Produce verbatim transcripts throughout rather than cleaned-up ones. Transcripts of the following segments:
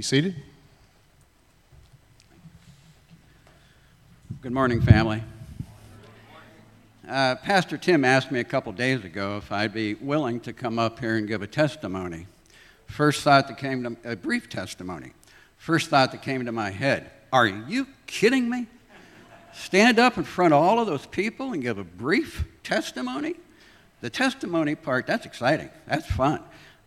Be seated. Good morning, family. Uh, Pastor Tim asked me a couple days ago if I'd be willing to come up here and give a testimony. First thought that came to a brief testimony. First thought that came to my head: are you kidding me? Stand up in front of all of those people and give a brief testimony? The testimony part, that's exciting. That's fun.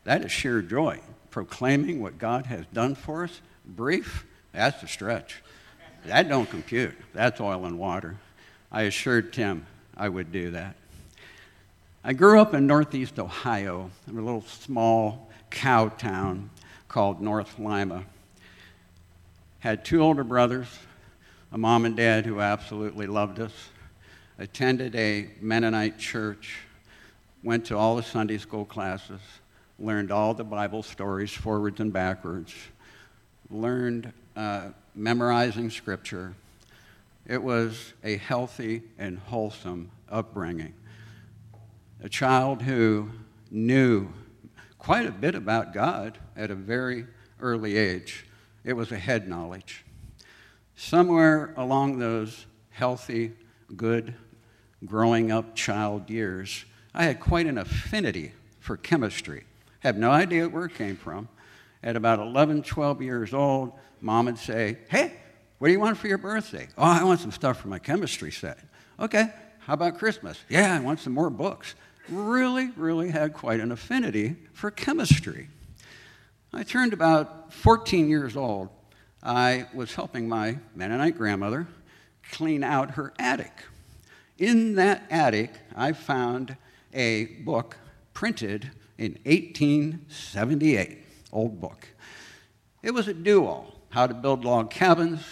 That is sheer joy. Proclaiming what God has done for us, brief, that's a stretch. That don't compute. That's oil and water. I assured Tim I would do that. I grew up in northeast Ohio, in a little small cow town called North Lima. Had two older brothers, a mom and dad who absolutely loved us, attended a Mennonite church, went to all the Sunday school classes, learned all the Bible stories forwards and backwards, learned uh, memorizing scripture. It was a healthy and wholesome upbringing. A child who knew quite a bit about God at a very early age. It was a head knowledge. Somewhere along those healthy, good, growing up child years, I had quite an affinity for chemistry. Have no idea where it came from. At about eleven, twelve years old, Mom would say, "Hey, what do you want for your birthday?" "Oh, I want some stuff for my chemistry set." "Okay, how about Christmas?" "Yeah, I want some more books." Really, really had quite an affinity for chemistry. I turned about fourteen years old. I was helping my Mennonite grandmother clean out her attic. In that attic, I found a book printed in eighteen seventy-eight, old book. It was a do-all: how to build log cabins,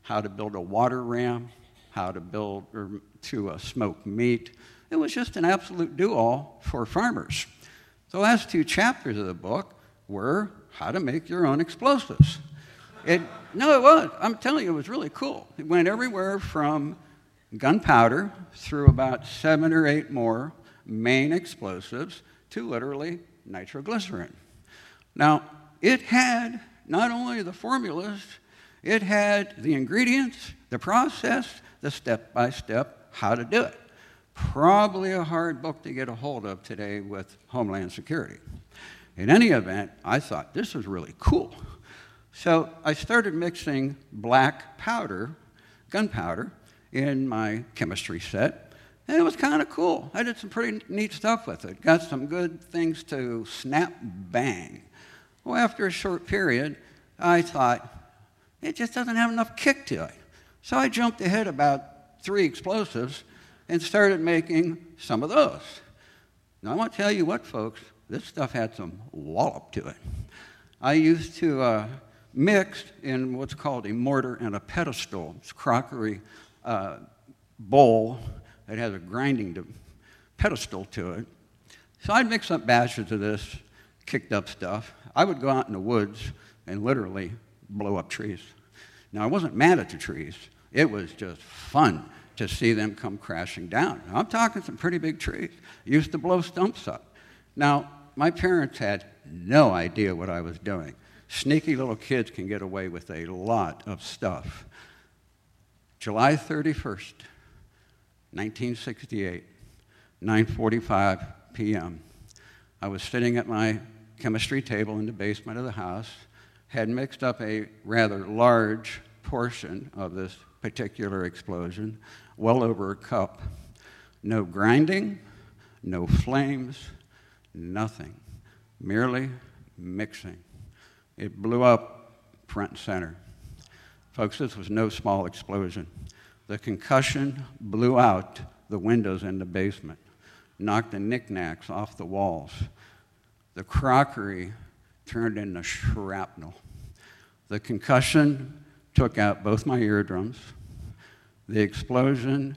how to build a water ram, how to build or to uh, smoke meat. It was just an absolute do-all for farmers. The last two chapters of the book were how to make your own explosives. It, no, it was. I'm telling you, it was really cool. It went everywhere from gunpowder through about seven or eight more main explosives to literally nitroglycerin. Now, it had not only the formulas, it had the ingredients, the process, the step-by-step how to do it. Probably a hard book to get a hold of today with Homeland Security. In any event, I thought this was really cool. So I started mixing black powder, gunpowder, in my chemistry set, and it was kind of cool. I did some pretty neat stuff with it. Got some good things to snap bang. Well, after a short period, I thought, it just doesn't have enough kick to it. So I jumped ahead about three explosives and started making some of those. Now, I want to tell you what, folks, this stuff had some wallop to it. I used to uh, mix in what's called a mortar and a pedestal. It's a crockery uh, bowl that has a grinding to, pedestal to it. So I'd mix up batches of this kicked up stuff. I would go out in the woods and literally blow up trees. Now, I wasn't mad at the trees. It was just fun to see them come crashing down. Now, I'm talking some pretty big trees. Used to blow stumps up. Now, my parents had no idea what I was doing. Sneaky little kids can get away with a lot of stuff. July thirty-first, nineteen sixty-eight, nine forty-five p.m. I was sitting at my chemistry table in the basement of the house, had mixed up a rather large portion of this particular explosion, well over a cup. No grinding, no flames, nothing. Merely mixing. It blew up front and center. Folks, this was no small explosion. The concussion blew out the windows in the basement, knocked the knickknacks off the walls. The crockery turned into shrapnel. The concussion took out both my eardrums. The explosion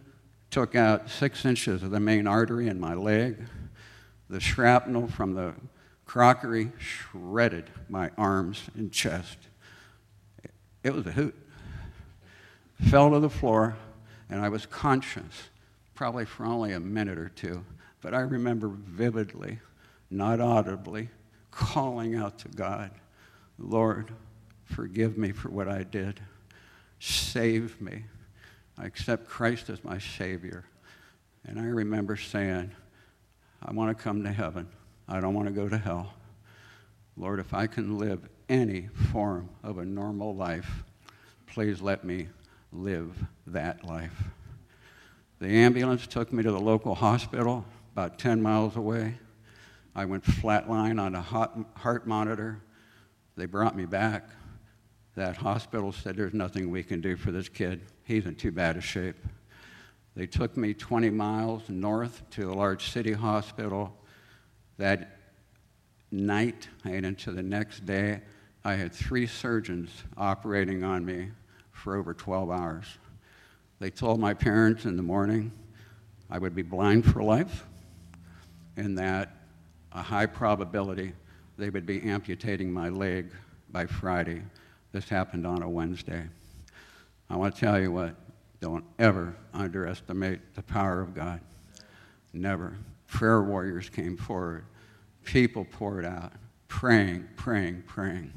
took out six inches of the main artery in my leg. The shrapnel from the crockery shredded my arms and chest. It was a hoot. Fell to the floor, and I was conscious, probably for only a minute or two, but I remember vividly, not audibly, calling out to God, "Lord, Forgive me for what I did. Save me. I accept Christ as my Savior. And I remember saying, I want to come to heaven. I don't want to go to hell. Lord, if I can live any form of a normal life, please let me live that life. The ambulance took me to the local hospital about ten miles away. I went flatline on a heart monitor. They brought me back. That hospital said, there's nothing we can do for this kid. He's in too bad a shape. They took me twenty miles north to a large city hospital. That night and into the next day, I had three surgeons operating on me for over twelve hours. They told my parents in the morning I would be blind for life and that a high probability they would be amputating my leg by Friday. This happened on a Wednesday. I want to tell you what, don't ever underestimate the power of God. Never. Prayer warriors came forward. People poured out, praying, praying, praying.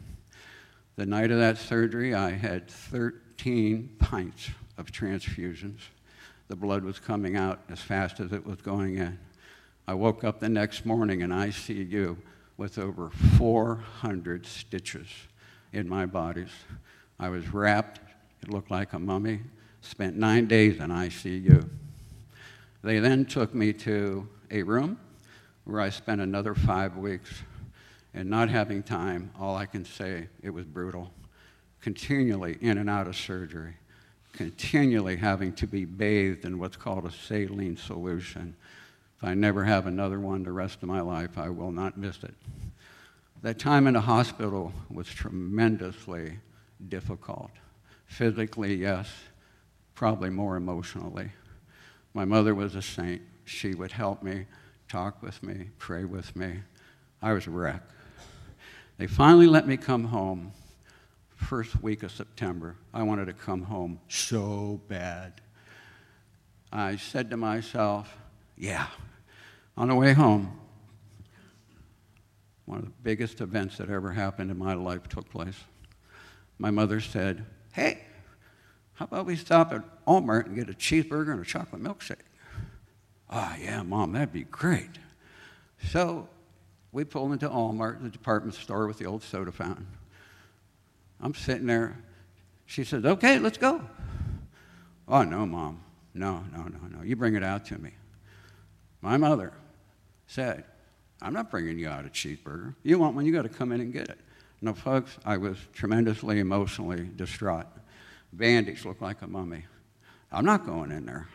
The night of that surgery, I had thirteen pints of transfusions. The blood was coming out as fast as it was going in. I woke up the next morning in I C U with over four hundred stitches in my bodies. I was wrapped, it looked like a mummy, spent nine days in I C U. They then took me to a room where I spent another five weeks. And not having time, all I can say, it was brutal. Continually in and out of surgery. Continually having to be bathed in what's called a saline solution. If I never have another one the rest of my life, I will not miss it. That time in the hospital was tremendously difficult. Physically, yes, probably more emotionally. My mother was a saint. She would help me, talk with me, pray with me. I was a wreck. They finally let me come home first week of September. I wanted to come home so bad. I said to myself, yeah. On the way home, one of the biggest events that ever happened in my life took place. My mother said, hey, how about we stop at Walmart and get a cheeseburger and a chocolate milkshake? Ah, oh, yeah, Mom, that'd be great. So we pulled into Walmart, the department store with the old soda fountain. I'm sitting there. She says, okay, let's go. Oh, no, Mom. No, no, no, no. You bring it out to me. My mother said, I'm not bringing you out a cheeseburger. You want one, you got to come in and get it. Now, folks, I was tremendously emotionally distraught. Bandage looked like a mummy. I'm not going in there.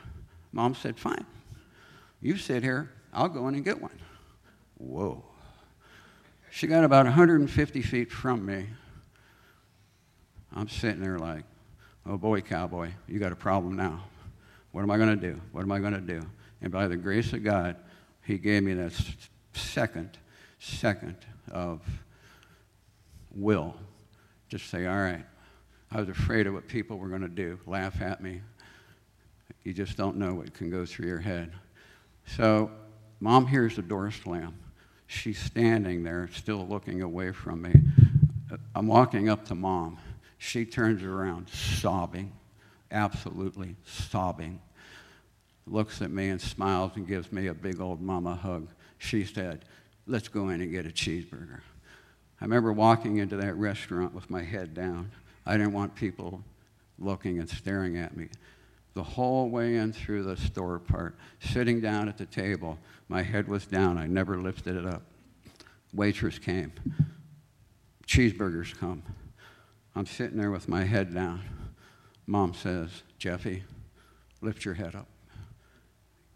Mom said, fine. You sit here, I'll go in and get one. Whoa. She got about one hundred fifty feet from me. I'm sitting there like, oh boy, cowboy, you got a problem now. What am I gonna do? What am I gonna do? And by the grace of God, he gave me that second, second of will. Just say, all right, I was afraid of what people were gonna do, laugh at me. You just don't know what can go through your head. So Mom hears the door slam. She's standing there, still looking away from me. I'm walking up to Mom. She turns around, sobbing, absolutely sobbing. Looks at me and smiles and gives me a big old mama hug. She said, let's go in and get a cheeseburger. I remember walking into that restaurant with my head down. I didn't want people looking and staring at me. The whole way in through the store part, sitting down at the table, my head was down, I never lifted it up. Waitress came, cheeseburgers come. I'm sitting there with my head down. Mom says, Jeffy, lift your head up.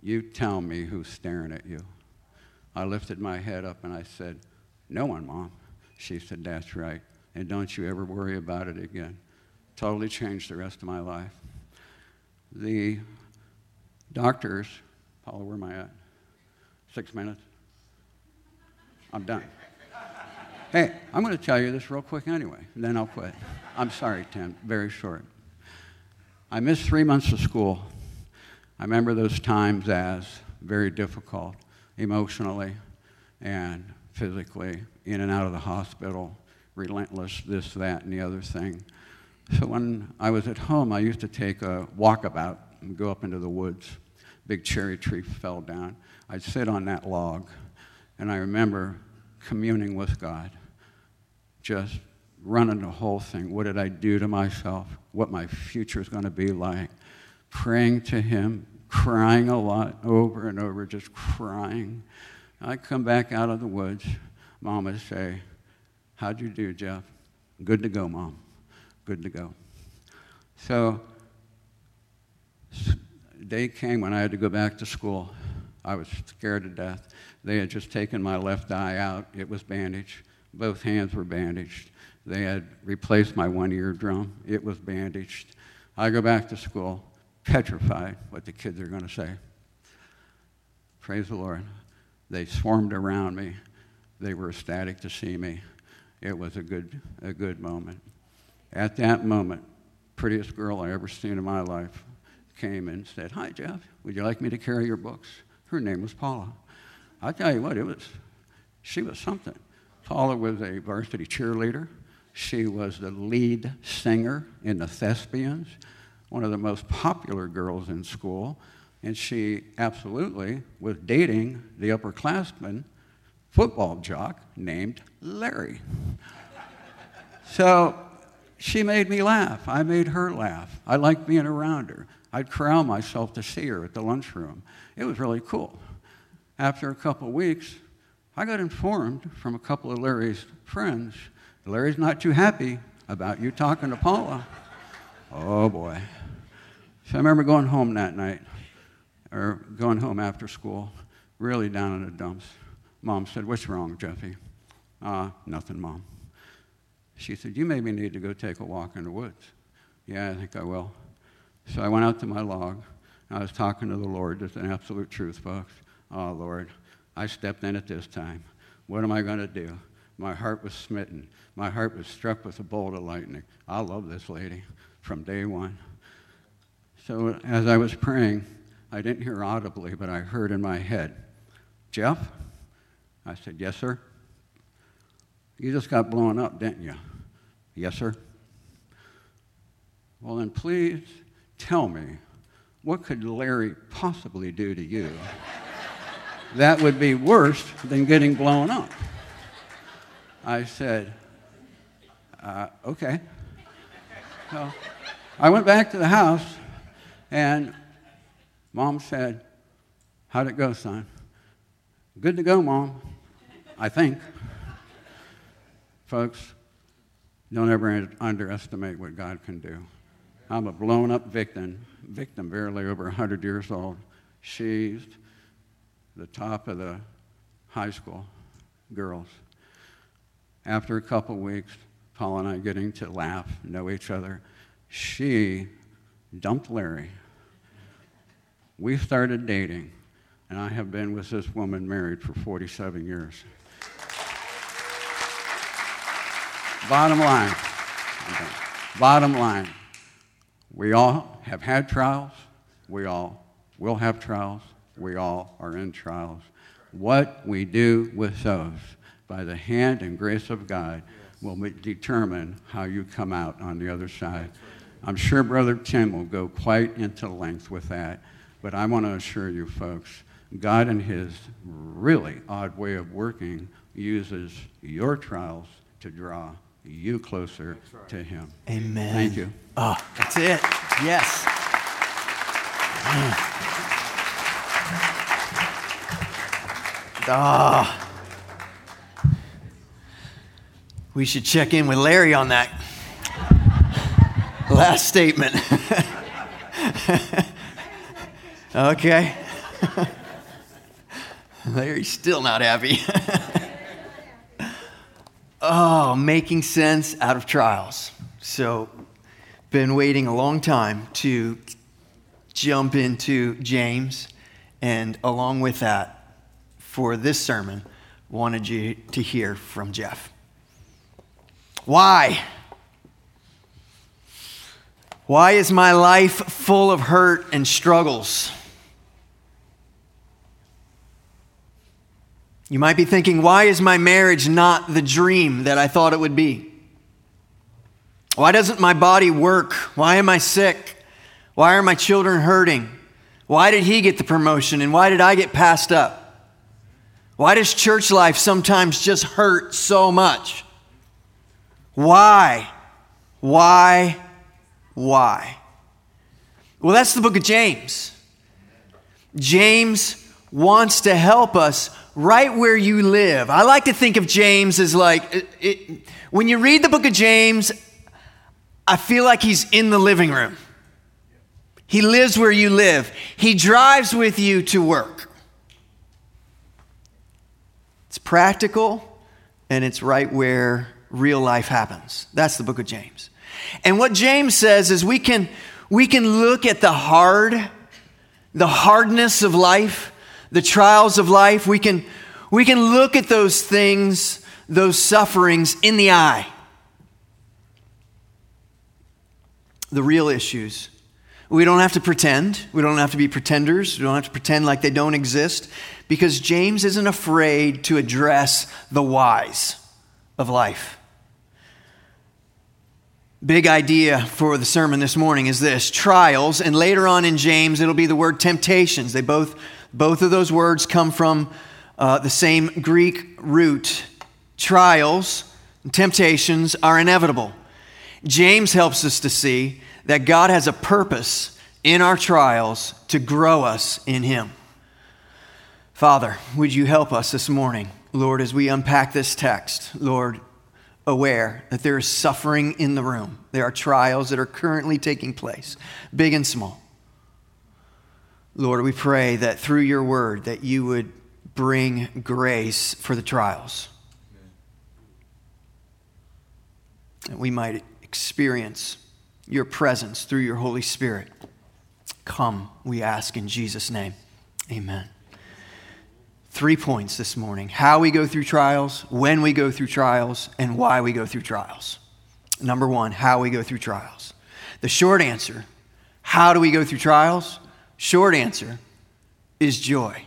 You tell me who's staring at you. I lifted my head up and I said, no one, Mom. She said, that's right, and don't you ever worry about it again. Totally changed the rest of my life. The doctors, Paula, where am I at? Six minutes? I'm done. Hey, I'm going to tell you this real quick anyway, and then I'll quit. I'm sorry, Tim, very short. I missed three months of school. I remember those times as very difficult, emotionally and physically, in and out of the hospital, relentless, this, that, and the other thing. So when I was at home, I used to take a walkabout and go up into the woods. Big cherry tree fell down. I'd sit on that log, and I remember communing with God, just running the whole thing. What did I do to myself? What my future is going to be like? Praying to Him, crying a lot, over and over, just crying. I'd come back out of the woods. Mom would say, "How'd you do, Jeff?" "Good to go, Mom. Good to go." So a day came when I had to go back to school. I was scared to death. They had just taken my left eye out. It was bandaged. Both hands were bandaged. They had replaced my one eardrum. It was bandaged. I go back to school, petrified what the kids are going to say. Praise the Lord. They swarmed around me. They were ecstatic to see me. It was a good, a good moment. At that moment, prettiest girl I ever seen in my life came and said, "Hi, Jeff, would you like me to carry your books?" Her name was Paula. I tell you what, it was, she was something. Paula was a varsity cheerleader. She was the lead singer in the Thespians, one of the most popular girls in school, and she absolutely was dating the upperclassman football jock named Larry. So she made me laugh. I made her laugh. I liked being around her. I'd corral myself to see her at the lunchroom. It was really cool. After a couple of weeks, I got informed from a couple of Larry's friends, "Larry's not too happy about you talking to Paula." Oh, boy. So I remember going home that night, or going home after school, really down in the dumps. Mom said, "What's wrong, Jeffy?" "Ah, uh, nothing, Mom." She said, "You maybe need to go take a walk in the woods." "Yeah, I think I will." So I went out to my log, and I was talking to the Lord, just an absolute truth box. "Oh, Lord, I stepped in at this time. What am I going to do? My heart was smitten. My heart was struck with a bolt of lightning. I love this lady from day one." So as I was praying, I didn't hear audibly, but I heard in my head, "Jeff?" I said, "Yes, sir." "You just got blown up, didn't you?" "Yes, sir." "Well, then please tell me, what could Larry possibly do to you that would be worse than getting blown up?" I said, uh, okay. So I went back to the house, and Mom said, "How'd it go, son?" "Good to go, Mom, I think." Folks, don't ever underestimate what God can do. I'm a blown-up victim, victim barely over one hundred years old, sheathed, the top of the high school girls. After a couple weeks, Paul and I getting to laugh, know each other, she dumped Larry. We started dating, and I have been with this woman married for forty-seven years. Bottom line, bottom line, we all have had trials, we all will have trials, we all are in trials. What we do with those, by the hand and grace of God, will determine how you come out on the other side. I'm sure Brother Tim will go quite into length with that, but I want to assure you folks, God in His really odd way of working uses your trials to draw you closer right to Him. Amen. Thank you. Oh, that's it. Yes. Oh. We should check in with Larry on that last statement. Okay. Larry's still not happy. Oh, making sense out of trials. So, been waiting a long time to jump into James, and along with that, for this sermon, wanted you to hear from Jeff. Why? Why is my life full of hurt and struggles? You might be thinking, why is my marriage not the dream that I thought it would be? Why doesn't my body work? Why am I sick? Why are my children hurting? Why did he get the promotion and why did I get passed up? Why does church life sometimes just hurt so much? Why? Why? Why? Well, that's the book of James. James wants to help us right where you live. I like to think of James as like, it, it, when you read the book of James, I feel like he's in the living room. He lives where you live. He drives with you to work. It's practical, and it's right where real life happens. That's the book of James. And what James says is we can, we can look at the hard, the hardness of life, the trials of life, we can, we can look at those things, those sufferings in the eye. The real issues. We don't have to pretend. We don't have to be pretenders. We don't have to pretend like they don't exist because James isn't afraid to address the whys of life. Big idea for the sermon this morning is this: trials, and later on in James, it'll be the word temptations. They both Both of those words come from uh, the same Greek root. Trials and temptations are inevitable. James helps us to see that God has a purpose in our trials to grow us in him. Father, would you help us this morning, Lord, as we unpack this text, Lord, aware that there is suffering in the room. There are trials that are currently taking place, big and small. Lord, we pray that through your word that you would bring grace for the trials. Amen. That we might experience your presence through your Holy Spirit. Come, we ask in Jesus' name. Amen. Three points this morning: how we go through trials, when we go through trials, and why we go through trials. Number one, how we go through trials. The short answer, how do we go through trials? Short answer is joy.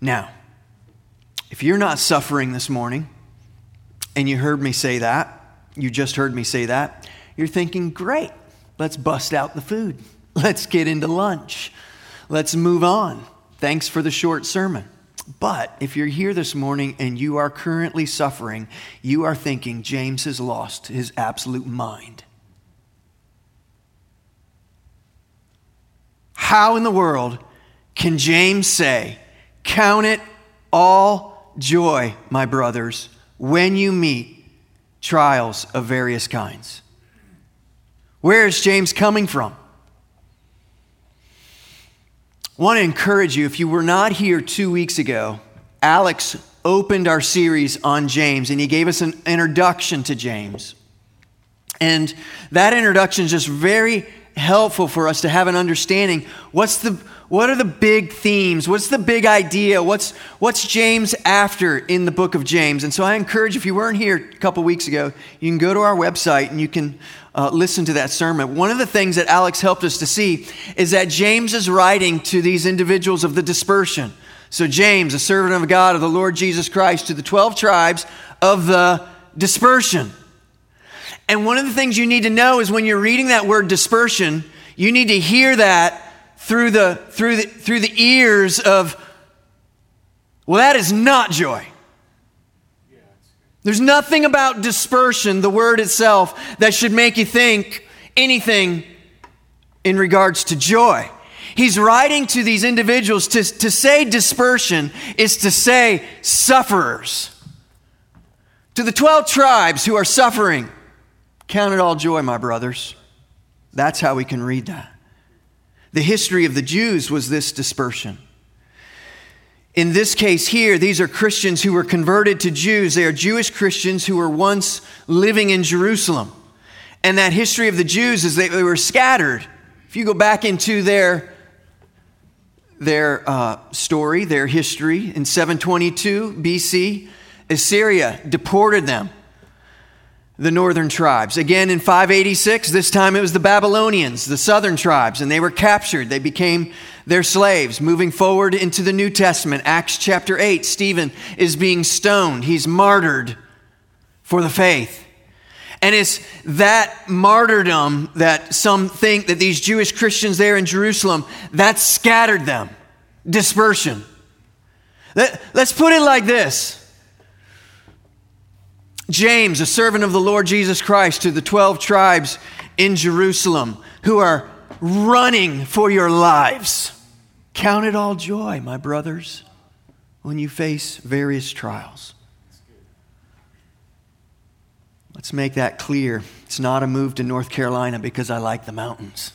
Now, if you're not suffering this morning, and you heard me say that, you just heard me say that, you're thinking, great, let's bust out the food. Let's get into lunch. Let's move on. Thanks for the short sermon. But if you're here this morning and you are currently suffering, you are thinking James has lost his absolute mind. How in the world can James say, count it all joy, my brothers, when you meet trials of various kinds? Where is James coming from? I want to encourage you, if you were not here two weeks ago, Alex opened our series on James, and he gave us an introduction to James. And that introduction is just very helpful for us to have an understanding. What's the what are the big themes? What's the big idea? What's what's James after in the book of James? And so I encourage, if you weren't here a couple weeks ago, you can go to our website and you can uh, listen to that sermon. One of the things that Alex helped us to see is that James is writing to these individuals of the dispersion. So James, a servant of God, of the Lord Jesus Christ, to the twelve tribes of the dispersion. And one of the things you need to know is when you're reading that word dispersion, you need to hear that through the through the, through the ears of, well, that is not joy. There's nothing about dispersion, the word itself, that should make you think anything in regards to joy. He's writing to these individuals. To, to say dispersion is to say sufferers. To the twelve tribes who are suffering, count it all joy, my brothers. That's how we can read that. The history of the Jews was this dispersion. In this case here, these are Christians who were converted to Jews. They are Jewish Christians who were once living in Jerusalem. And that history of the Jews is they, they were scattered. If you go back into their, their uh, story, their history, in seven twenty-two B C, Assyria deported them. the northern tribes. Again in five eighty-six, this time it was the Babylonians, the southern tribes, and they were captured. They became their slaves. Moving forward into the New Testament, Acts chapter eight, Stephen is being stoned. He's martyred for the faith. And it's that martyrdom that some think that these Jewish Christians there in Jerusalem, that scattered them. Dispersion. Let, let's put it like this. James, a servant of the Lord Jesus Christ, to the twelve tribes in Jerusalem who are running for your lives. Count it all joy, my brothers, when you face various trials. Let's make that clear. It's not a move to North Carolina because I like the mountains.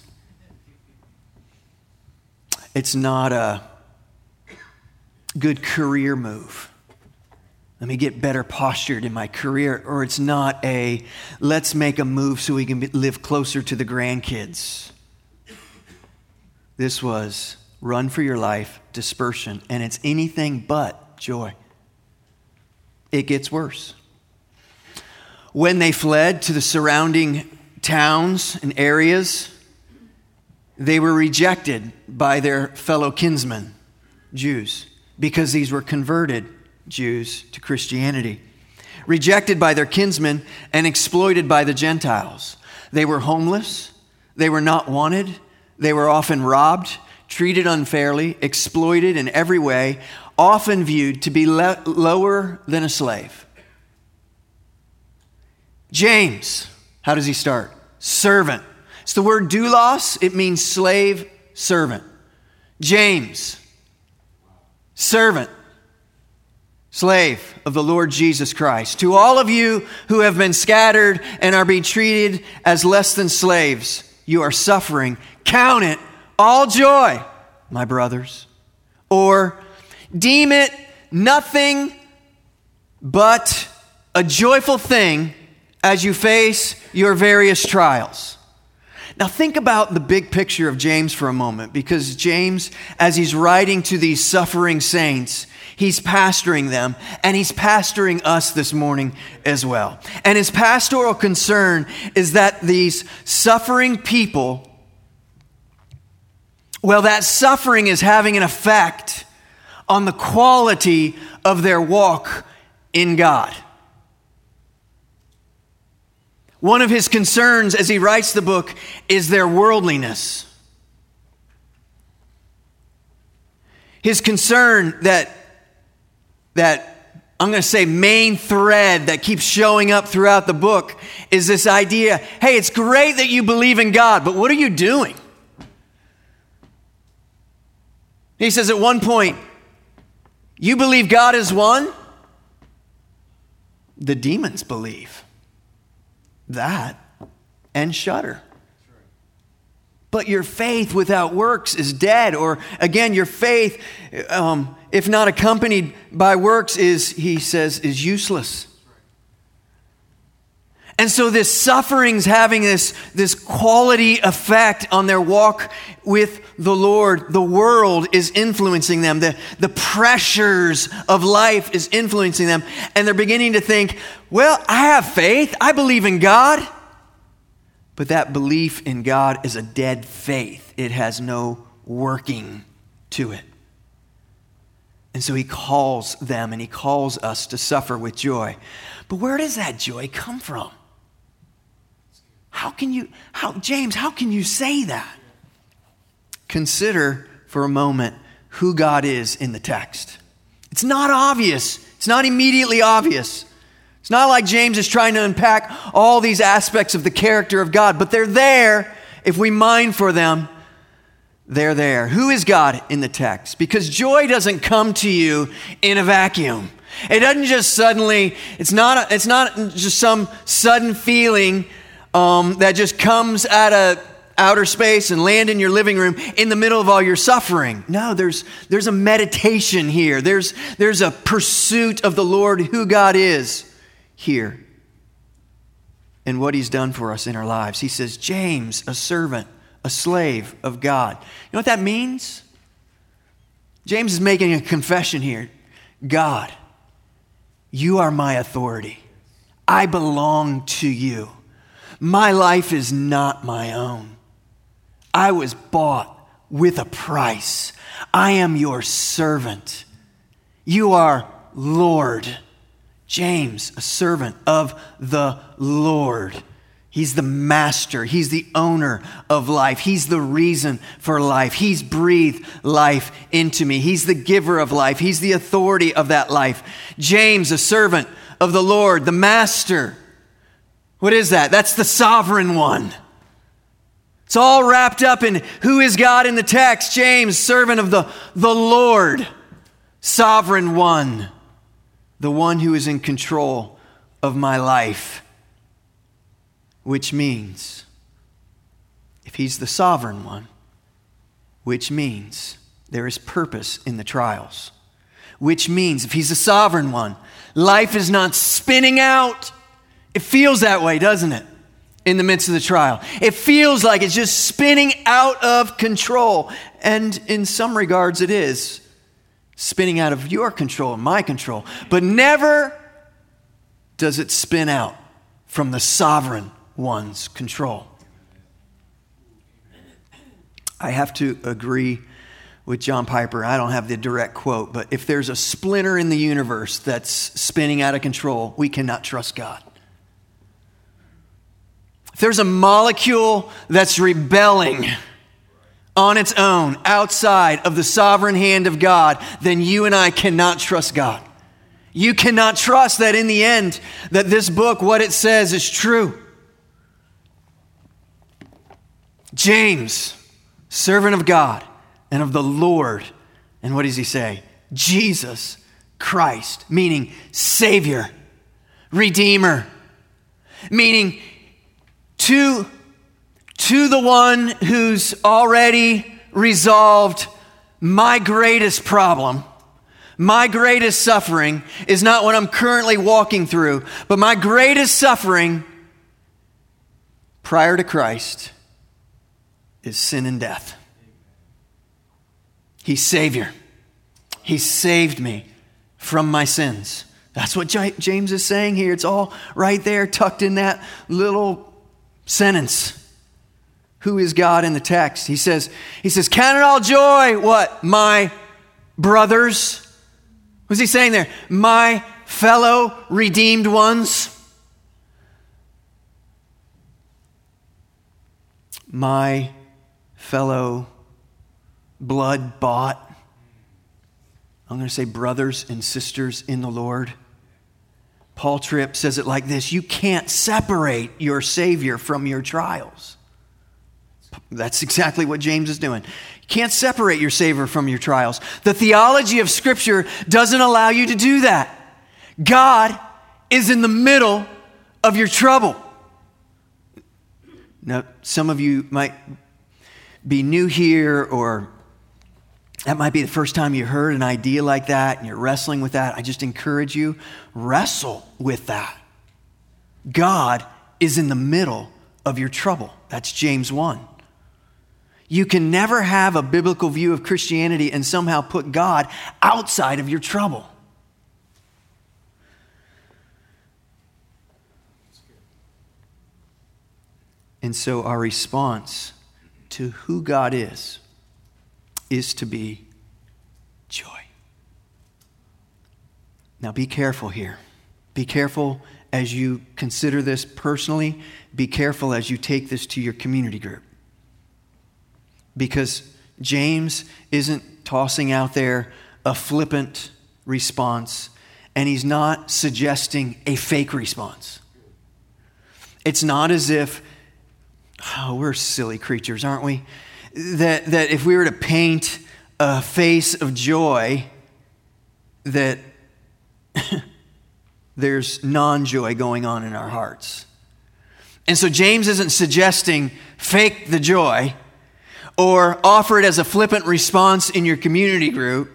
It's not a good career move. Let me get better postured in my career. Or it's not a, let's make a move so we can be, live closer to the grandkids. This was run for your life, dispersion, and it's anything but joy. It gets worse. When they fled to the surrounding towns and areas, they were rejected by their fellow kinsmen, Jews, because these were converted Jews to Christianity, rejected by their kinsmen and exploited by the Gentiles. They were homeless, they were not wanted, they were often robbed, treated unfairly, exploited in every way, often viewed to be le- lower than a slave. James, how does he start? Servant. It's the word doulos, it means slave, servant. James, servant. Slave of the Lord Jesus Christ. To all of you who have been scattered and are being treated as less than slaves, you are suffering. Count it all joy, my brothers. Or deem it nothing but a joyful thing as you face your various trials. Now think about the big picture of James for a moment, because James, as he's writing to these suffering saints, he's pastoring them, and he's pastoring us this morning as well. And his pastoral concern is that these suffering people, well, that suffering is having an effect on the quality of their walk in God. One of his concerns as he writes the book is their worldliness. His concern that That, I'm going to say, main thread that keeps showing up throughout the book is this idea, hey, it's great that you believe in God, but what are you doing? He says at one point, you believe God is one? The demons believe that and shudder. But your faith without works is dead. Or again, your faith, um, if not accompanied by works, is, he says, is useless. And so this suffering's having this, this quality effect on their walk with the Lord. The world is influencing them. The, the pressures of life is influencing them. And they're beginning to think, well, I have faith. I believe in God. But that belief in God is a dead faith. It has no working to it. And so he calls them and he calls us to suffer with joy. But where does that joy come from? How can you, how, James, how can you say that? Consider for a moment who God is in the text. It's not obvious. It's not immediately obvious. It's not like James is trying to unpack all these aspects of the character of God, but they're there. If we mine for them, they're there. Who is God in the text? Because joy doesn't come to you in a vacuum. It doesn't just suddenly, it's not a, it's not just some sudden feeling um, that just comes out of outer space and land in your living room in the middle of all your suffering. No, there's there's a meditation here. There's there's a pursuit of the Lord, who God is, here and what he's done for us in our lives. He says, James, a servant, a slave of God. You know what that means? James is making a confession here. God, you are my authority. I belong to you. My life is not my own. I was bought with a price. I am your servant. You are Lord. James, a servant of the Lord. He's the master. He's the owner of life. He's the reason for life. He's breathed life into me. He's the giver of life. He's the authority of that life. James, a servant of the Lord, the master. What is that? That's the sovereign one. It's all wrapped up in who is God in the text. James, servant of the, the Lord, sovereign one. The one who is in control of my life. Which means, if he's the sovereign one, which means there is purpose in the trials. Which means, if he's the sovereign one, life is not spinning out. It feels that way, doesn't it? In the midst of the trial. It feels like it's just spinning out of control. And in some regards, it is. Spinning out of your control and my control. But never does it spin out from the sovereign one's control. I have to agree with John Piper. I don't have the direct quote, but if there's a splinter in the universe that's spinning out of control, we cannot trust God. If there's a molecule that's rebelling on its own, outside of the sovereign hand of God, then you and I cannot trust God. You cannot trust that in the end, that this book, what it says is true. James, servant of God and of the Lord. And what does he say? Jesus Christ, meaning Savior, Redeemer, meaning to To the one who's already resolved my greatest problem, my greatest suffering is not what I'm currently walking through, but my greatest suffering prior to Christ is sin and death. He's Savior. He saved me from my sins. That's what James is saying here. It's all right there tucked in that little sentence. Who is God in the text? He says, he says, count it all joy, what? My brothers. What's he saying there? My fellow redeemed ones. My fellow blood bought. I'm going to say brothers and sisters in the Lord. Paul Tripp says it like this. You can't separate your Savior from your trials. That's exactly what James is doing. You can't separate your Savior from your trials. The theology of Scripture doesn't allow you to do that. God is in the middle of your trouble. Now, some of you might be new here, or that might be the first time you heard an idea like that and you're wrestling with that. I just encourage you, wrestle with that. God is in the middle of your trouble. That's James one. You can never have a biblical view of Christianity and somehow put God outside of your trouble. And so our response to who God is, is to be joy. Now be careful here. Be careful as you consider this personally. Be careful as you take this to your community group. Because James isn't tossing out there a flippant response, and he's not suggesting a fake response. It's not as if, oh, we're silly creatures, aren't we? That, that if we were to paint a face of joy, that there's non-joy going on in our hearts. And so James isn't suggesting fake the joy or offer it as a flippant response in your community group,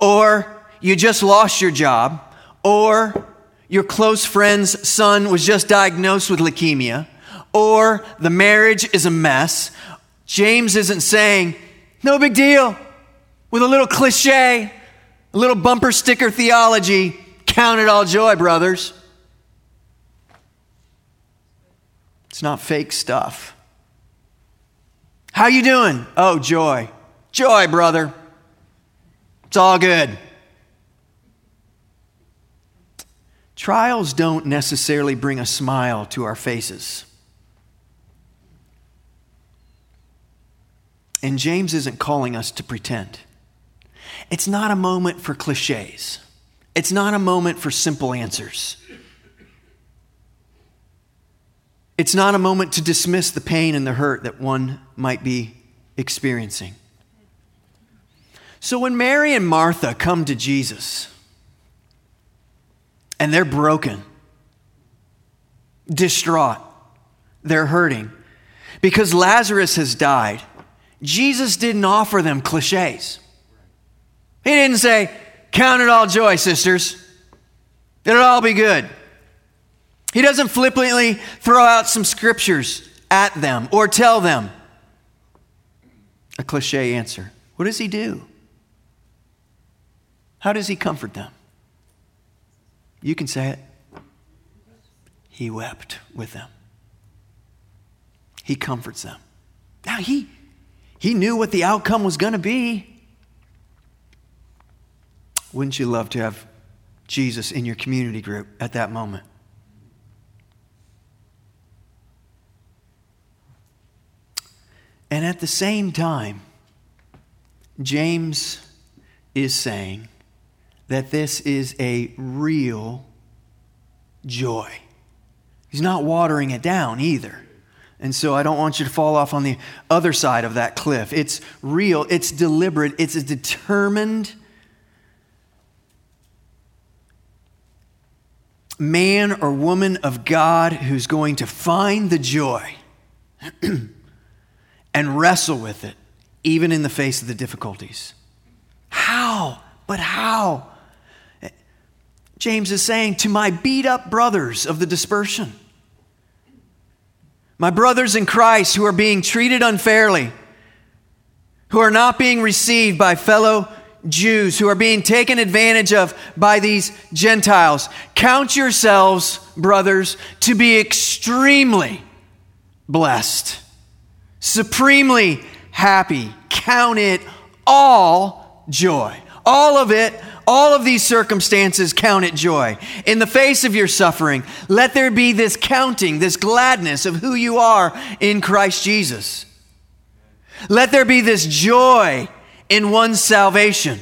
or you just lost your job, or your close friend's son was just diagnosed with leukemia, or the marriage is a mess. James isn't saying, no big deal, with a little cliche, a little bumper sticker theology, count it all joy, brothers. It's not fake stuff. How you doing? Oh, joy. Joy, brother. It's all good. Trials don't necessarily bring a smile to our faces. And James isn't calling us to pretend. It's not a moment for cliches. It's not a moment for simple answers. It's not a moment to dismiss the pain and the hurt that one might be experiencing. So when Mary and Martha come to Jesus, and they're broken, distraught, they're hurting, because Lazarus has died, Jesus didn't offer them cliches. He didn't say, count it all joy, sisters. It'll all be good. He doesn't flippantly throw out some scriptures at them or tell them a cliche answer. What does he do? How does he comfort them? You can say it. He wept with them. He comforts them. Now, he, he knew what the outcome was going to be. Wouldn't you love to have Jesus in your community group at that moment? And at the same time, James is saying that this is a real joy. He's not watering it down either. And so I don't want you to fall off on the other side of that cliff. It's real, it's deliberate, it's a determined man or woman of God who's going to find the joy and wrestle with it, even in the face of the difficulties. How? But how? James is saying, to my beat-up brothers of the dispersion, my brothers in Christ who are being treated unfairly, who are not being received by fellow Jews, who are being taken advantage of by these Gentiles, count yourselves, brothers, to be extremely blessed, supremely happy. Count it all joy. All of it, all of these circumstances, count it joy. In the face of your suffering, let there be this counting, this gladness of who you are in Christ Jesus. Let there be this joy in one's salvation.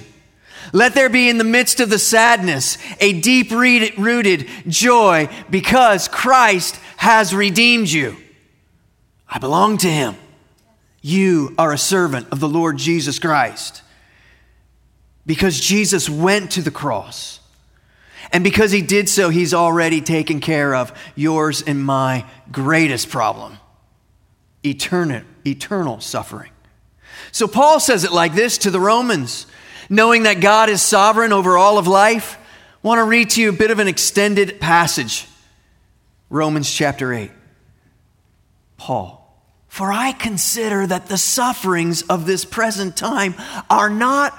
Let there be in the midst of the sadness a deep-rooted joy because Christ has redeemed you. I belong to him. You are a servant of the Lord Jesus Christ. Because Jesus went to the cross. And because he did so, he's already taken care of yours and my greatest problem. Eternal, eternal suffering. So Paul says it like this to the Romans. Knowing that God is sovereign over all of life, I want to read to you a bit of an extended passage. Romans chapter eight. Paul. For I consider that the sufferings of this present time are not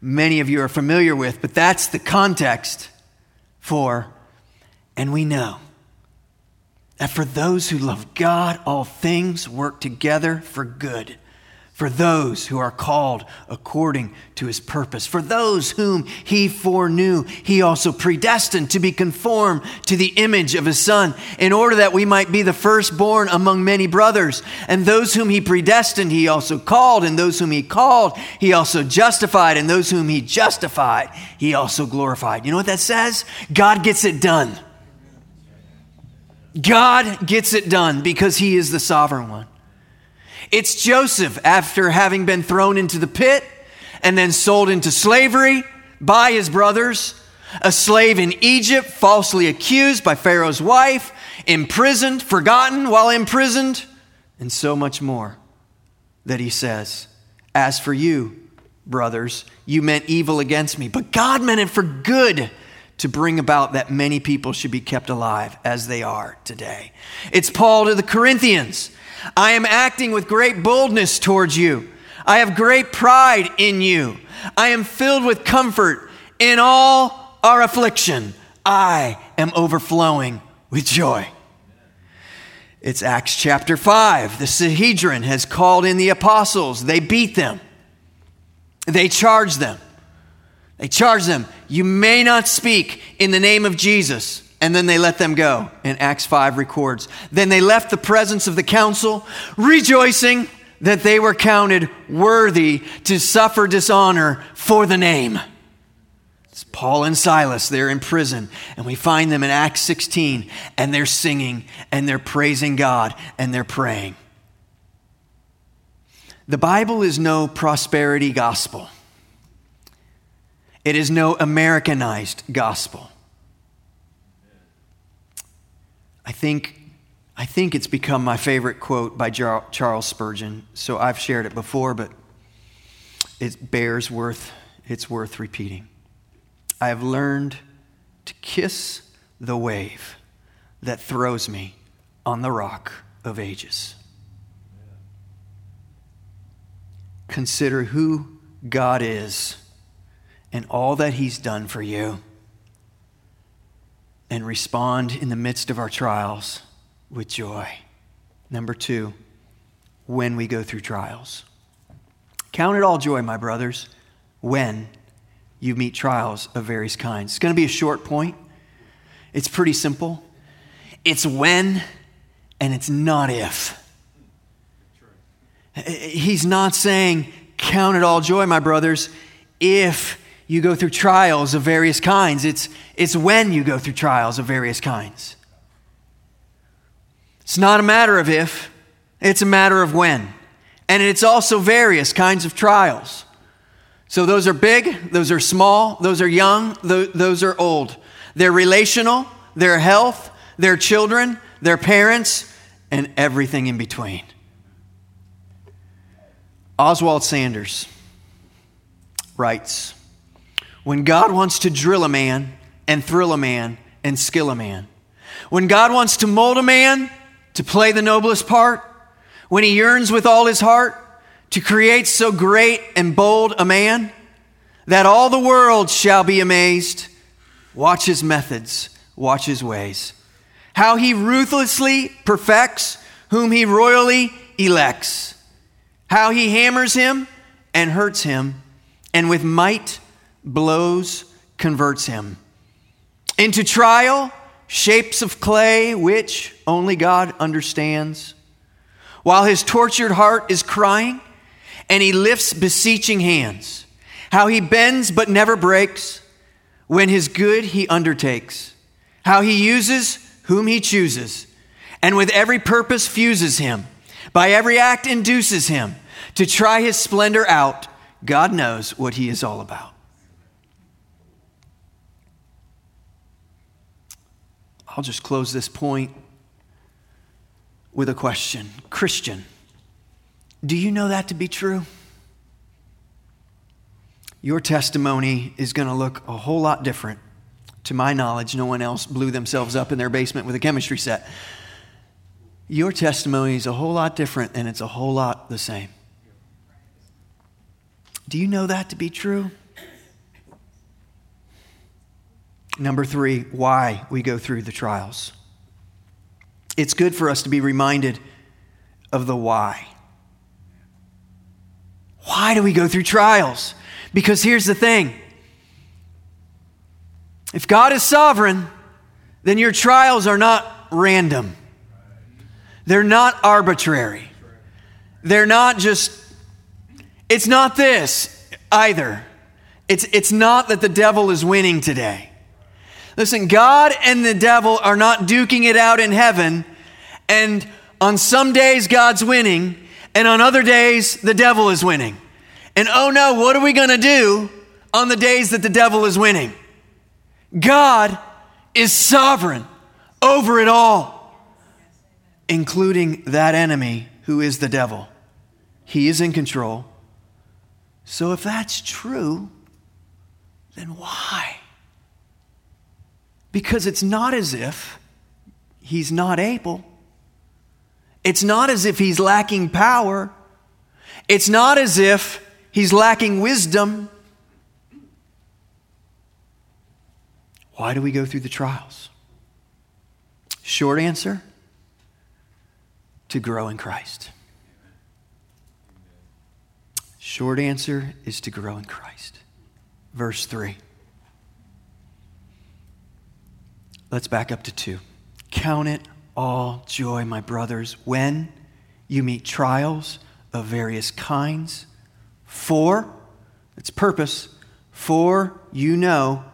many of you are familiar with, but that's the context for, and we know that for those who love God, all things work together for good. For those who are called according to his purpose. For those whom he foreknew, he also predestined to be conformed to the image of his Son, in order that we might be the firstborn among many brothers. And those whom he predestined, he also called. And those whom he called, he also justified. And those whom he justified, he also glorified. You know what that says? God gets it done. God gets it done because he is the sovereign one. It's Joseph, after having been thrown into the pit and then sold into slavery by his brothers, a slave in Egypt, falsely accused by Pharaoh's wife, imprisoned, forgotten while imprisoned, and so much more, that he says, "As for you, brothers, you meant evil against me, but God meant it for good, to bring about that many people should be kept alive as they are today." It's Paul to the Corinthians. "I am acting with great boldness towards you. I have great pride in you. I am filled with comfort in all our affliction. I am overflowing with joy." It's Acts chapter five. The Sanhedrin has called in the apostles. They beat them. They charge them. They charge them, "You may not speak in the name of Jesus." And then they let them go. And Acts five records, "Then they left the presence of the council, rejoicing that they were counted worthy to suffer dishonor for the name." It's Paul and Silas. They're in prison. And we find them in Acts sixteen. And they're singing, and they're praising God, and they're praying. The Bible is no prosperity gospel. It is no Americanized gospel. I think I think it's become my favorite quote by Charles Spurgeon, so I've shared it before, but it bears worth, it's worth repeating. "I have learned to kiss the wave that throws me on the rock of ages." Consider who God is and all that he's done for you, and respond in the midst of our trials with joy. Number two, when we go through trials. Count it all joy, my brothers, when you meet trials of various kinds. It's going to be a short point. It's pretty simple. It's when, and it's not if. He's not saying, count it all joy, my brothers, if you go through trials of various kinds. It's, it's when you go through trials of various kinds. It's not a matter of if, it's a matter of when. And it's also various kinds of trials. So those are big, those are small, those are young, th- those are old. They're relational, their health, their children, their parents, and everything in between. Oswald Sanders writes, "When God wants to drill a man and thrill a man and skill a man, when God wants to mold a man to play the noblest part, when he yearns with all his heart to create so great and bold a man that all the world shall be amazed, watch his methods, watch his ways, how he ruthlessly perfects whom he royally elects, how he hammers him and hurts him, and with might blows converts him into trial, shapes of clay which only God understands, while his tortured heart is crying and he lifts beseeching hands, how he bends but never breaks, when his good he undertakes, how he uses whom he chooses, and with every purpose fuses him, by every act induces him to try his splendor out. God knows what he is all about." I'll just close this point with a question. Christian, do you know that to be true? Your testimony is going to look a whole lot different. To my knowledge, no one else blew themselves up in their basement with a chemistry set. Your testimony is a whole lot different, and it's a whole lot the same. Do you know that to be true? Number three, why we go through the trials. It's good for us to be reminded of the why. Why do we go through trials? Because here's the thing. If God is sovereign, then your trials are not random. They're not arbitrary. They're not just, it's not this either. It's, it's not that the devil is winning today. Listen, God and the devil are not duking it out in heaven, and on some days God's winning, and on other days the devil is winning. And oh no, what are we going to do on the days that the devil is winning? God is sovereign over it all, including that enemy who is the devil. He is in control. So if that's true, then why? Because it's not as if he's not able. It's not as if he's lacking power. It's not as if he's lacking wisdom. Why do we go through the trials? Short answer, to grow in Christ. Short answer is to grow in Christ. Verse three. Let's back up to two. Count it all joy, my brothers, when you meet trials of various kinds. For, it's purpose, for you know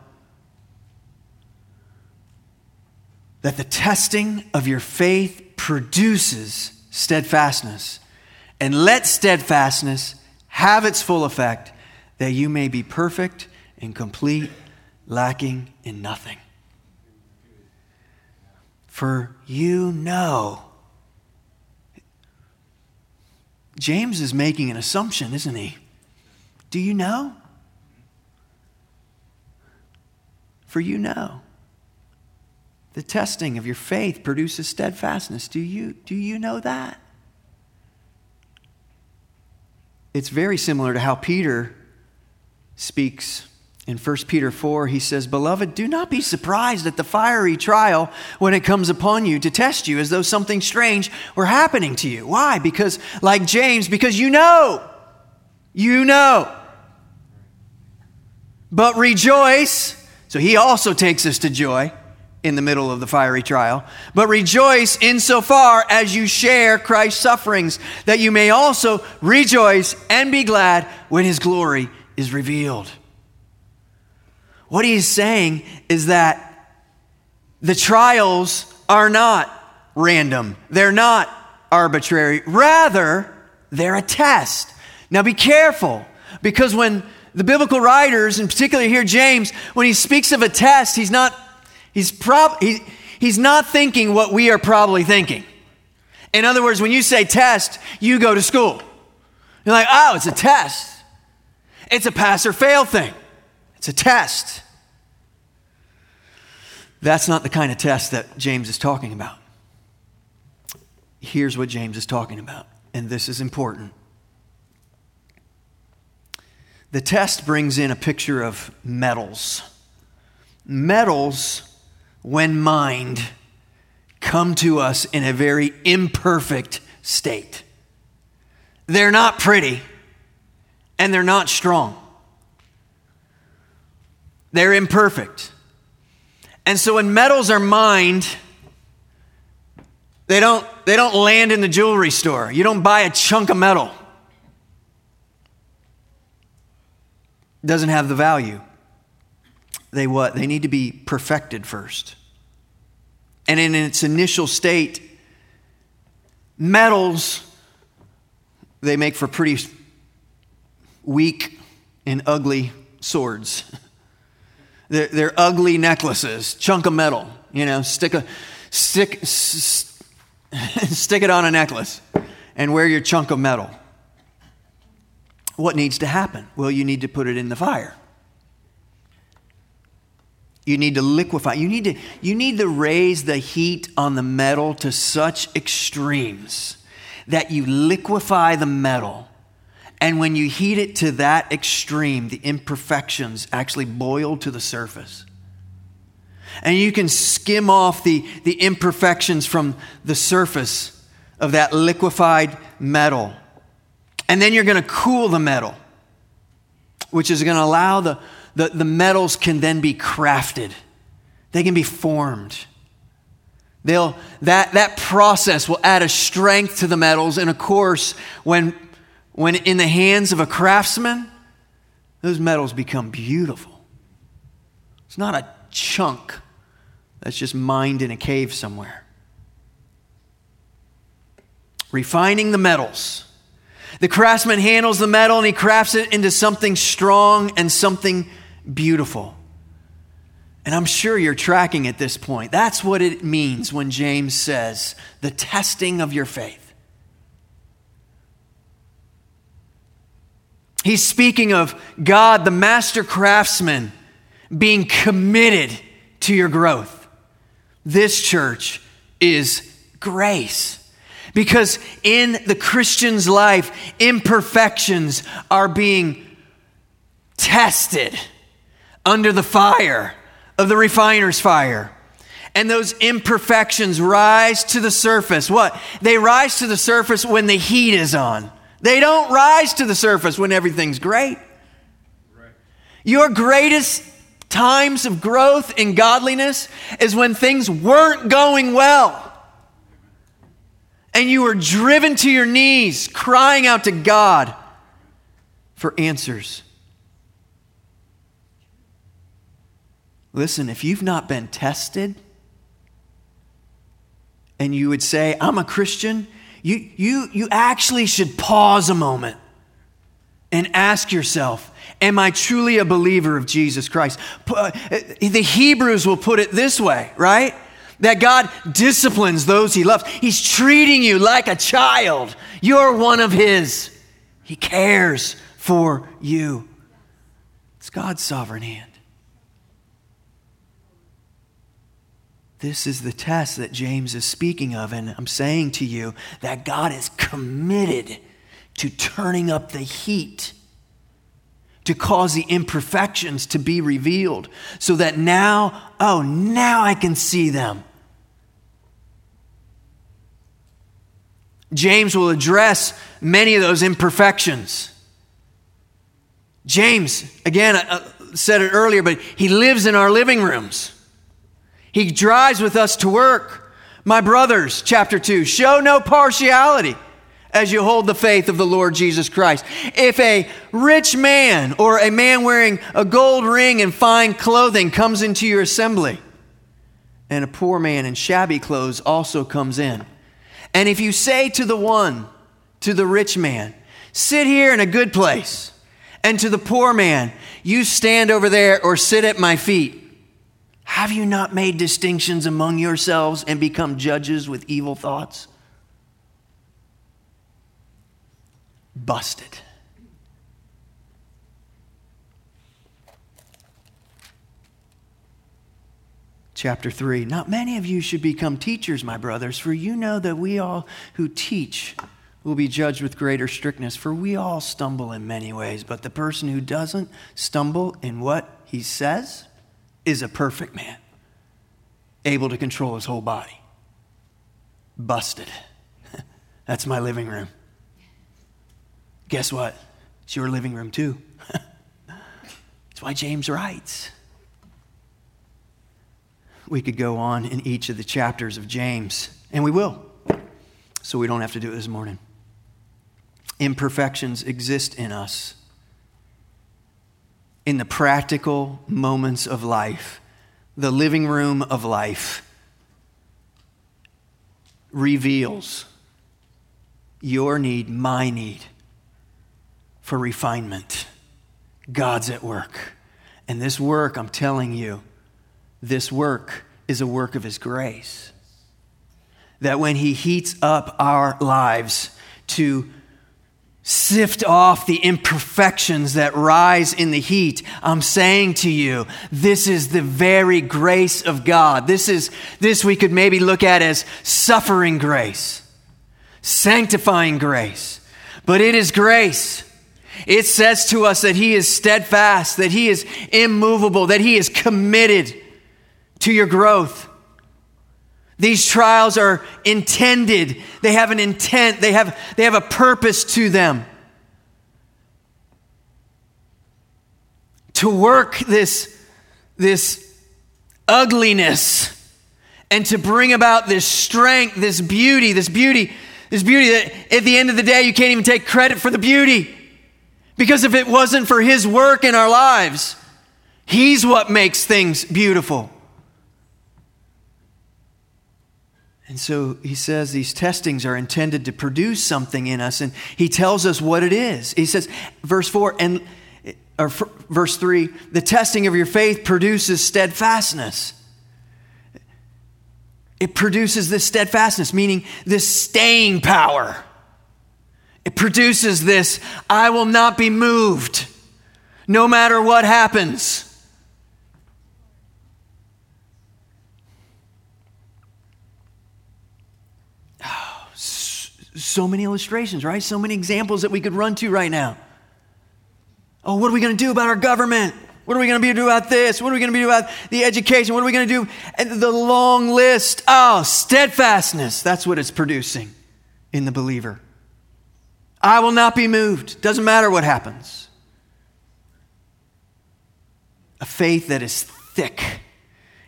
that the testing of your faith produces steadfastness. And let steadfastness have its full effect, that you may be perfect and complete, lacking in nothing. For you know. James is making an assumption, isn't he? Do you know? For you know. The testing of your faith produces steadfastness. Do you, do you know that? It's very similar to how Peter speaks. In First Peter four, he says, "Beloved, do not be surprised at the fiery trial when it comes upon you to test you as though something strange were happening to you." Why? Because, like James, because you know, you know. But rejoice. So he also takes us to joy in the middle of the fiery trial. But rejoice insofar as you share Christ's sufferings, that you may also rejoice and be glad when his glory is revealed. What he's saying is that the trials are not random. They're not arbitrary. Rather, they're a test. Now be careful, because when the biblical writers, and particularly here James, when he speaks of a test, he's not he's prob- he, he's not thinking what we are probably thinking. In other words, when you say test, you go to school. You're like, oh, it's a test. It's a pass or fail thing. It's a test. That's not the kind of test that James is talking about. Here's what James is talking about, and this is important. The test brings in a picture of metals. Metals, when mined, come to us in a very imperfect state. They're not pretty, and they're not strong. They're imperfect. And so when metals are mined, they don't, they don't land in the jewelry store. You don't buy a chunk of metal. It doesn't have the value. They what? They need to be perfected first. And in its initial state, metals, they make for pretty weak and ugly swords. They're, they're ugly necklaces, chunk of metal, you know, stick a stick s- stick it on a necklace and wear your chunk of metal. What needs to happen? Well, you need to put it in the fire. You need to liquefy. You need to, you need to raise the heat on the metal to such extremes that you liquefy the metal And when you heat it to that extreme, the imperfections actually boil to the surface. And you can skim off the, the imperfections from the surface of that liquefied metal. And then you're going to cool the metal, which is going to allow the, the, the metals can then be crafted. They can be formed. They'll that that process will add a strength to the metals. And of course, when when in the hands of a craftsman, those metals become beautiful. It's not a chunk that's just mined in a cave somewhere. Refining the metals. The craftsman handles the metal and he crafts it into something strong and something beautiful. And I'm sure you're tracking at this point. That's what it means when James says, the testing of your faith. He's speaking of God, the master craftsman, being committed to your growth. This church is grace. Because in the Christian's life, imperfections are being tested under the fire of the refiner's fire. And those imperfections rise to the surface. What? They rise to the surface when the heat is on. They don't rise to the surface when everything's great. Right. Your greatest times of growth in godliness is when things weren't going well. And you were driven to your knees, crying out to God for answers. Listen, if you've not been tested, and you would say, I'm a Christian, you, you, you actually should pause a moment and ask yourself, am I truly a believer of Jesus Christ? The Hebrews will put it this way, right? That God disciplines those he loves. He's treating you like a child. You're one of his. He cares for you. It's God's sovereign hand. This is the test that James is speaking of, and I'm saying to you that God is committed to turning up the heat to cause the imperfections to be revealed so that now, oh, now I can see them. James will address many of those imperfections. James, again, I said it earlier, but he lives in our living rooms. He drives with us to work. My brothers, chapter two, show no partiality as you hold the faith of the Lord Jesus Christ. If a rich man or a man wearing a gold ring and fine clothing comes into your assembly, and a poor man in shabby clothes also comes in, and if you say to the one, to the rich man, sit here in a good place, and to the poor man, you stand over there or sit at my feet, have you not made distinctions among yourselves and become judges with evil thoughts? Busted. Chapter three, not many of you should become teachers, my brothers, for you know that we all who teach will be judged with greater strictness, for we all stumble in many ways, but the person who doesn't stumble in what he says is a perfect man, able to control his whole body. Busted. That's my living room. Guess what? It's your living room too. That's why James writes. We could go on in each of the chapters of James, and we will, so we don't have to do it this morning. Imperfections exist in us in the practical moments of life, the living room of life reveals your need, my need, for refinement. God's at work. And this work, I'm telling you, this work is a work of his grace. That when he heats up our lives to sift off the imperfections that rise in the heat, I'm saying to you, this is the very grace of God. This is, this we could maybe look at as suffering grace, sanctifying grace, but it is grace. It says to us that he is steadfast, that he is immovable, that he is committed to your growth. These trials are intended. They have an intent. They have, they have a purpose to them. To work this, this ugliness and to bring about this strength, this beauty, this beauty, this beauty that at the end of the day, you can't even take credit for the beauty. Because if it wasn't for his work in our lives, he's what makes things beautiful. And so he says these testings are intended to produce something in us, and he tells us what it is. He says, verse four and or verse three, the testing of your faith produces steadfastness. It produces this steadfastness, meaning this staying power. It produces this, I will not be moved, no matter what happens. So many illustrations, right? So many examples that we could run to right now. Oh, what are we going to do about our government? What are we going to do about this? What are we going to do about the education? What are we going to do? And the long list. Oh, steadfastness. That's what it's producing in the believer. I will not be moved. Doesn't matter what happens. A faith that is thick.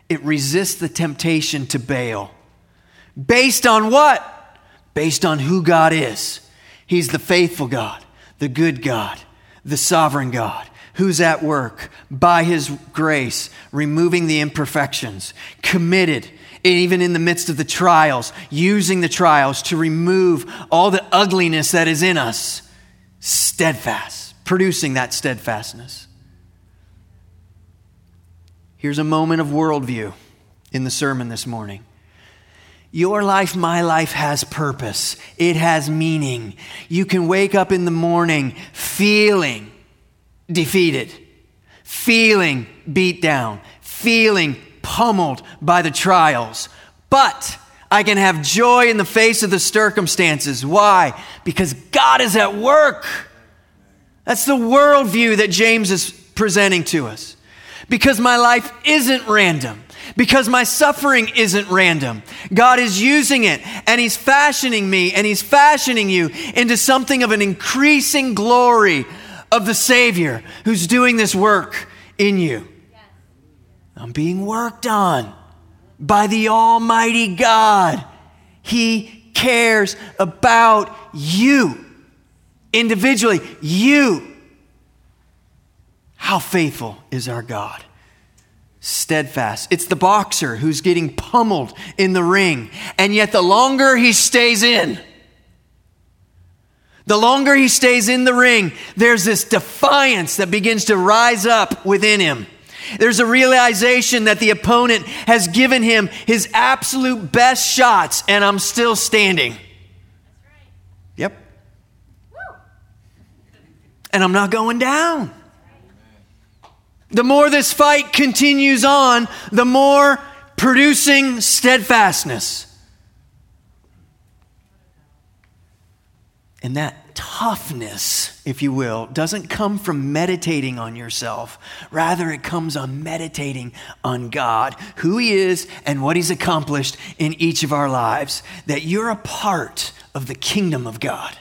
It resists the temptation to bail. Based on what? Based on who God is. He's the faithful God, the good God, the sovereign God, who's at work by his grace, removing the imperfections, committed, even in the midst of the trials, using the trials to remove all the ugliness that is in us, steadfast, producing that steadfastness. Here's a moment of worldview in the sermon this morning. Your life, my life has purpose. It has meaning. You can wake up in the morning feeling defeated, feeling beat down, feeling pummeled by the trials. But I can have joy in the face of the circumstances. Why? Because God is at work. That's the worldview that James is presenting to us. Because my life isn't random. Because my suffering isn't random. God is using it, and he's fashioning me, and he's fashioning you into something of an increasing glory of the Savior who's doing this work in you. Yes. I'm being worked on by the Almighty God. He cares about you individually, you. How faithful is our God? Steadfast. It's the boxer who's getting pummeled in the ring, and yet the longer he stays in, the longer he stays in the ring, there's this defiance that begins to rise up within him. There's a realization that the opponent has given him his absolute best shots, and I'm still standing. That's right. Yep. Woo. And I'm not going down. The more this fight continues on, the more producing steadfastness. And that toughness, if you will, doesn't come from meditating on yourself. Rather, it comes on meditating on God, who he is and what he's accomplished in each of our lives. That you're a part of the kingdom of God.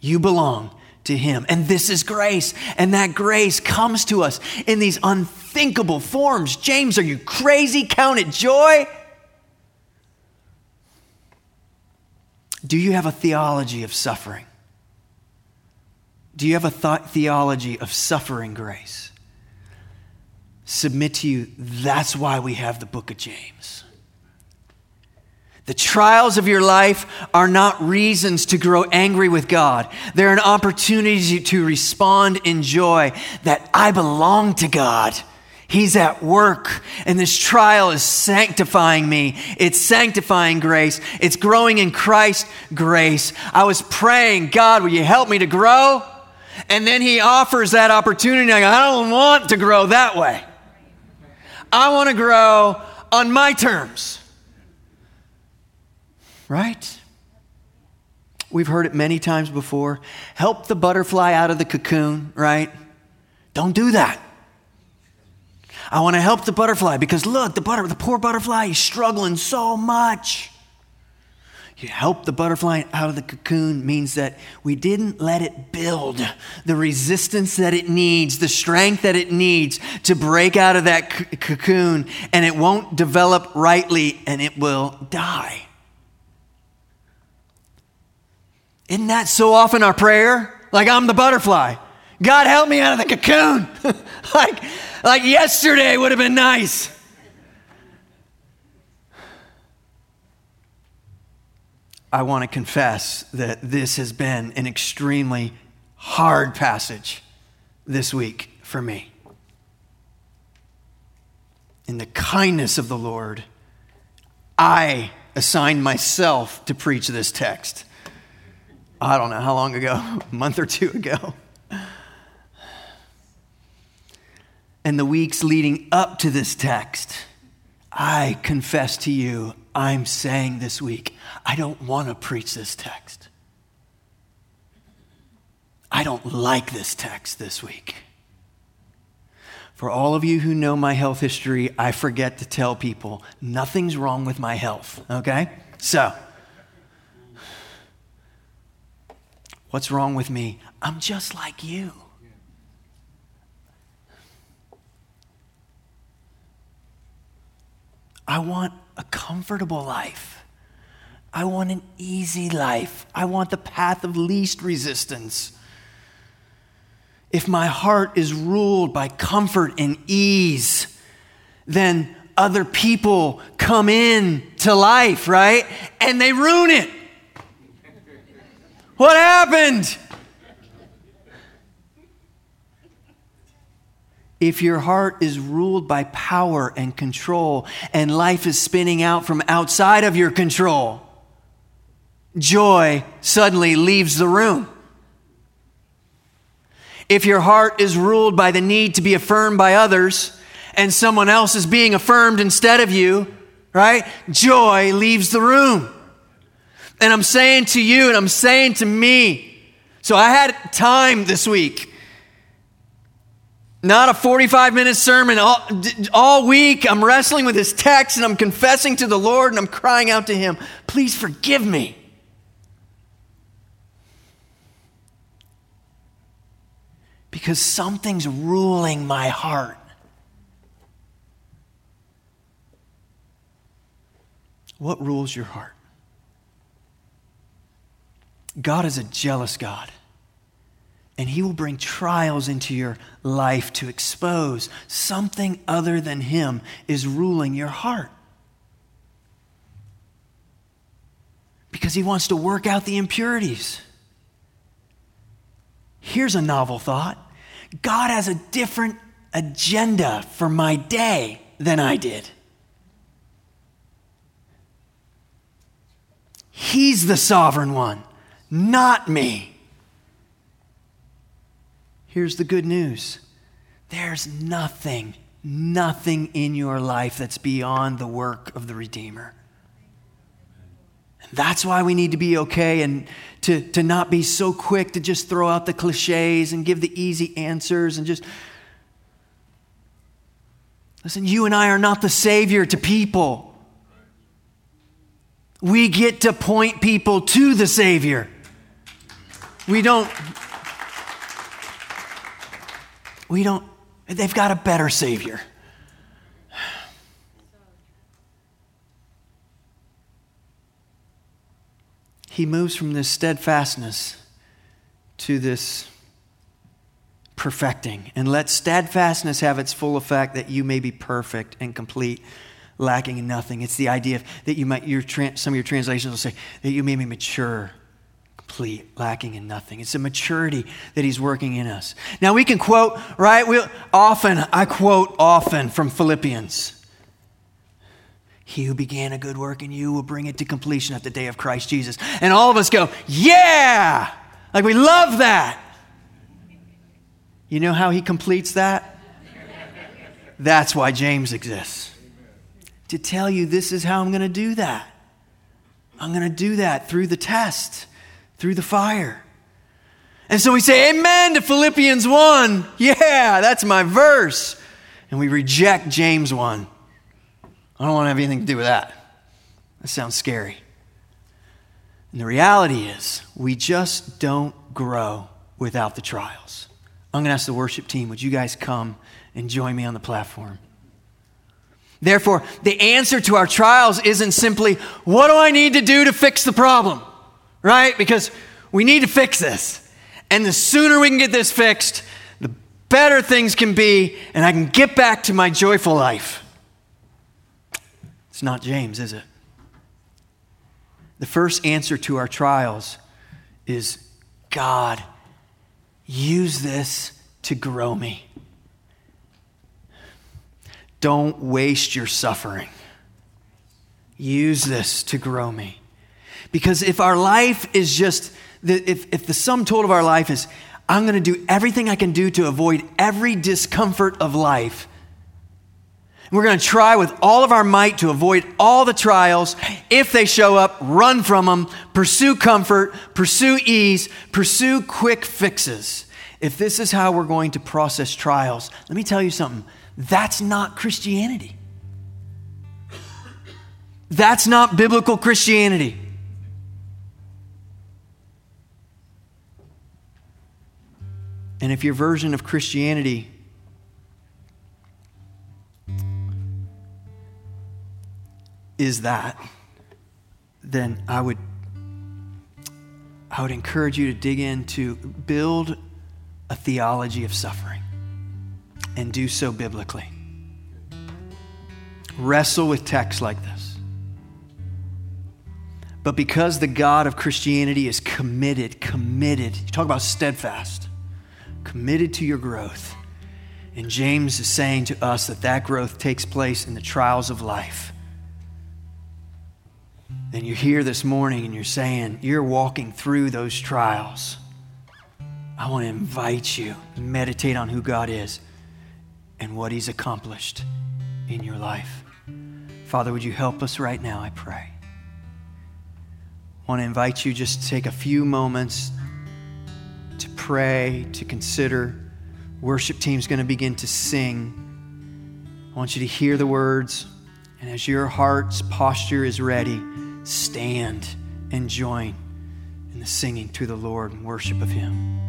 You belong to him. And this is grace. And that grace comes to us in these unthinkable forms. James, are you crazy? Count it joy? Do you have a theology of suffering? Do you have a th- theology of suffering grace? Submit to you, that's why we have the book of James. The trials of your life are not reasons to grow angry with God. They're an opportunity to respond in joy that I belong to God. He's at work, and this trial is sanctifying me. It's sanctifying grace. It's growing in Christ's grace. I was praying, God, will you help me to grow? And then he offers that opportunity. I go, I don't want to grow that way. I want to grow on my terms. Right? We've heard it many times before. Help the butterfly out of the cocoon, right? Don't do that. I want to help the butterfly because look, the butter, the poor butterfly is struggling so much. You help the butterfly out of the cocoon means that we didn't let it build the resistance that it needs, the strength that it needs to break out of that c- cocoon, and it won't develop rightly and it will die. Isn't that so often our prayer? Like, I'm the butterfly. God, help me out of the cocoon. like, like yesterday would have been nice. I want to confess that this has been an extremely hard passage this week for me. In the kindness of the Lord, I assigned myself to preach this text. I don't know how long ago, a month or two ago. And the weeks leading up to this text, I confess to you, I'm saying this week, I don't want to preach this text. I don't like this text this week. For all of you who know my health history, I forget to tell people nothing's wrong with my health, okay? So, what's wrong with me? I'm just like you. I want a comfortable life. I want an easy life. I want the path of least resistance. If my heart is ruled by comfort and ease, then other people come in to life, right? And they ruin it. What happened? If your heart is ruled by power and control, and life is spinning out from outside of your control, joy suddenly leaves the room. If your heart is ruled by the need to be affirmed by others, and someone else is being affirmed instead of you, right? Joy leaves the room. And I'm saying to you, and I'm saying to me, so I had time this week. Not a forty-five minute sermon. All, all week I'm wrestling with this text and I'm confessing to the Lord and I'm crying out to Him, please forgive me. Because something's ruling my heart. What rules your heart? God is a jealous God. And He will bring trials into your life to expose something other than Him is ruling your heart. Because He wants to work out the impurities. Here's a novel thought. God has a different agenda for my day than I did. He's the sovereign one, not me. Here's the good news. There's nothing, nothing in your life that's beyond the work of the Redeemer. And that's why we need to be okay and to, to not be so quick to just throw out the cliches and give the easy answers and just... Listen, you and I are not the savior to people. We get to point people to the Savior. We don't... We don't, they've got a better Savior. He moves from this steadfastness to this perfecting. And let steadfastness have its full effect that you may be perfect and complete, lacking in nothing. It's the idea of, that you might, your, some of your translations will say, that you may be mature. Complete, lacking in nothing. It's a maturity that He's working in us. Now we can quote, right? We'll, often, I quote often from Philippians. He who began a good work in you will bring it to completion at the day of Christ Jesus. And all of us go, yeah! Like we love that. You know how He completes that? That's why James exists. To tell you this is how I'm going to do that. I'm going to do that through the test. through the fire. And so we say, amen to Philippians one. Yeah, that's my verse. And we reject James one. I don't want to have anything to do with that. That sounds scary. And the reality is, we just don't grow without the trials. I'm going to ask the worship team, would you guys come and join me on the platform? Therefore, the answer to our trials isn't simply, what do I need to do to fix the problem? Right? Because we need to fix this. And the sooner we can get this fixed, the better things can be, and I can get back to my joyful life. It's not James, is it? The first answer to our trials is, God, use this to grow me. Don't waste your suffering. Use this to grow me. Because if our life is just, if, if the sum total of our life is, I'm going to do everything I can do to avoid every discomfort of life, and we're going to try with all of our might to avoid all the trials. If they show up, run from them, pursue comfort, pursue ease, pursue quick fixes. If this is how we're going to process trials, let me tell you something. That's not Christianity. That's not biblical Christianity. And if your version of Christianity is that, then I would I would encourage you to dig in to build a theology of suffering and do so biblically. Wrestle with texts like this. But because the God of Christianity is committed, committed, you talk about steadfast, committed to your growth, and James is saying to us that that growth takes place in the trials of life, and you're here this morning and you're saying, you're walking through those trials, I want to invite you to meditate on who God is and what He's accomplished in your life. Father, would you help us right now, I pray. I want to invite you just to take a few moments to pray, to consider. Worship team's going to begin to sing. I want you to hear the words, and as your heart's posture is ready, stand and join in the singing to the Lord and worship of Him.